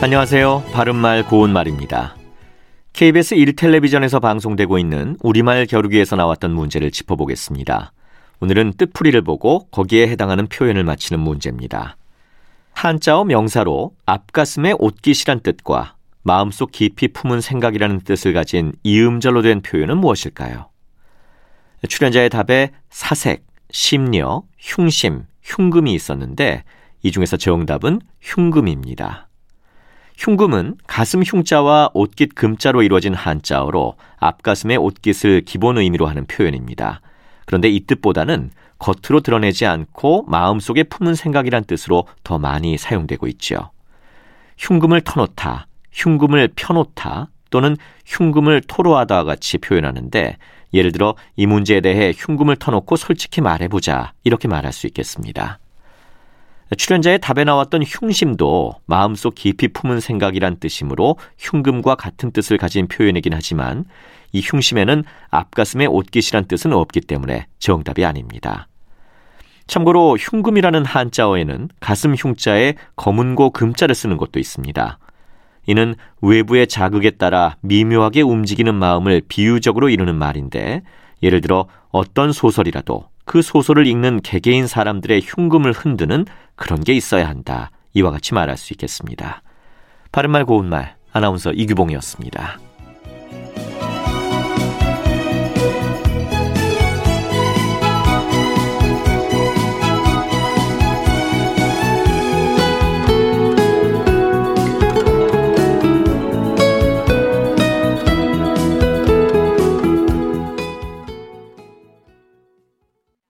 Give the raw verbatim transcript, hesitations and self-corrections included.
안녕하세요. 바른말 고운말입니다. 케이비에스 일 텔레비전에서 방송되고 있는 우리말 겨루기에서 나왔던 문제를 짚어보겠습니다. 오늘은 뜻풀이를 보고 거기에 해당하는 표현을 맞히는 문제입니다. 한자어 명사로 앞가슴에 옷깃이란 뜻과 마음속 깊이 품은 생각이라는 뜻을 가진 이음절로 된 표현은 무엇일까요? 출연자의 답에 사색, 심려, 흉심, 흉금이 있었는데 이 중에서 정답은 흉금입니다. 흉금은 가슴 흉자와 옷깃 금자로 이루어진 한자어로 앞가슴의 옷깃을 기본 의미로 하는 표현입니다. 그런데 이 뜻보다는 겉으로 드러내지 않고 마음속에 품은 생각이란 뜻으로 더 많이 사용되고 있죠. 흉금을 터놓다, 흉금을 펴놓다 또는 흉금을 토로하다와 같이 표현하는데 예를 들어 이 문제에 대해 흉금을 터놓고 솔직히 말해보자 이렇게 말할 수 있겠습니다. 출연자의 답에 나왔던 흉심도 마음속 깊이 품은 생각이란 뜻이므로 흉금과 같은 뜻을 가진 표현이긴 하지만 이 흉심에는 앞가슴에 옷깃이란 뜻은 없기 때문에 정답이 아닙니다. 참고로 흉금이라는 한자어에는 가슴 흉자에 검은고 금자를 쓰는 것도 있습니다. 이는 외부의 자극에 따라 미묘하게 움직이는 마음을 비유적으로 이루는 말인데 예를 들어 어떤 소설이라도 그 소설을 읽는 개개인 사람들의 흉금을 흔드는 그런 게 있어야 한다. 이와 같이 말할 수 있겠습니다. 바른말 고운말 아나운서 이규봉이었습니다.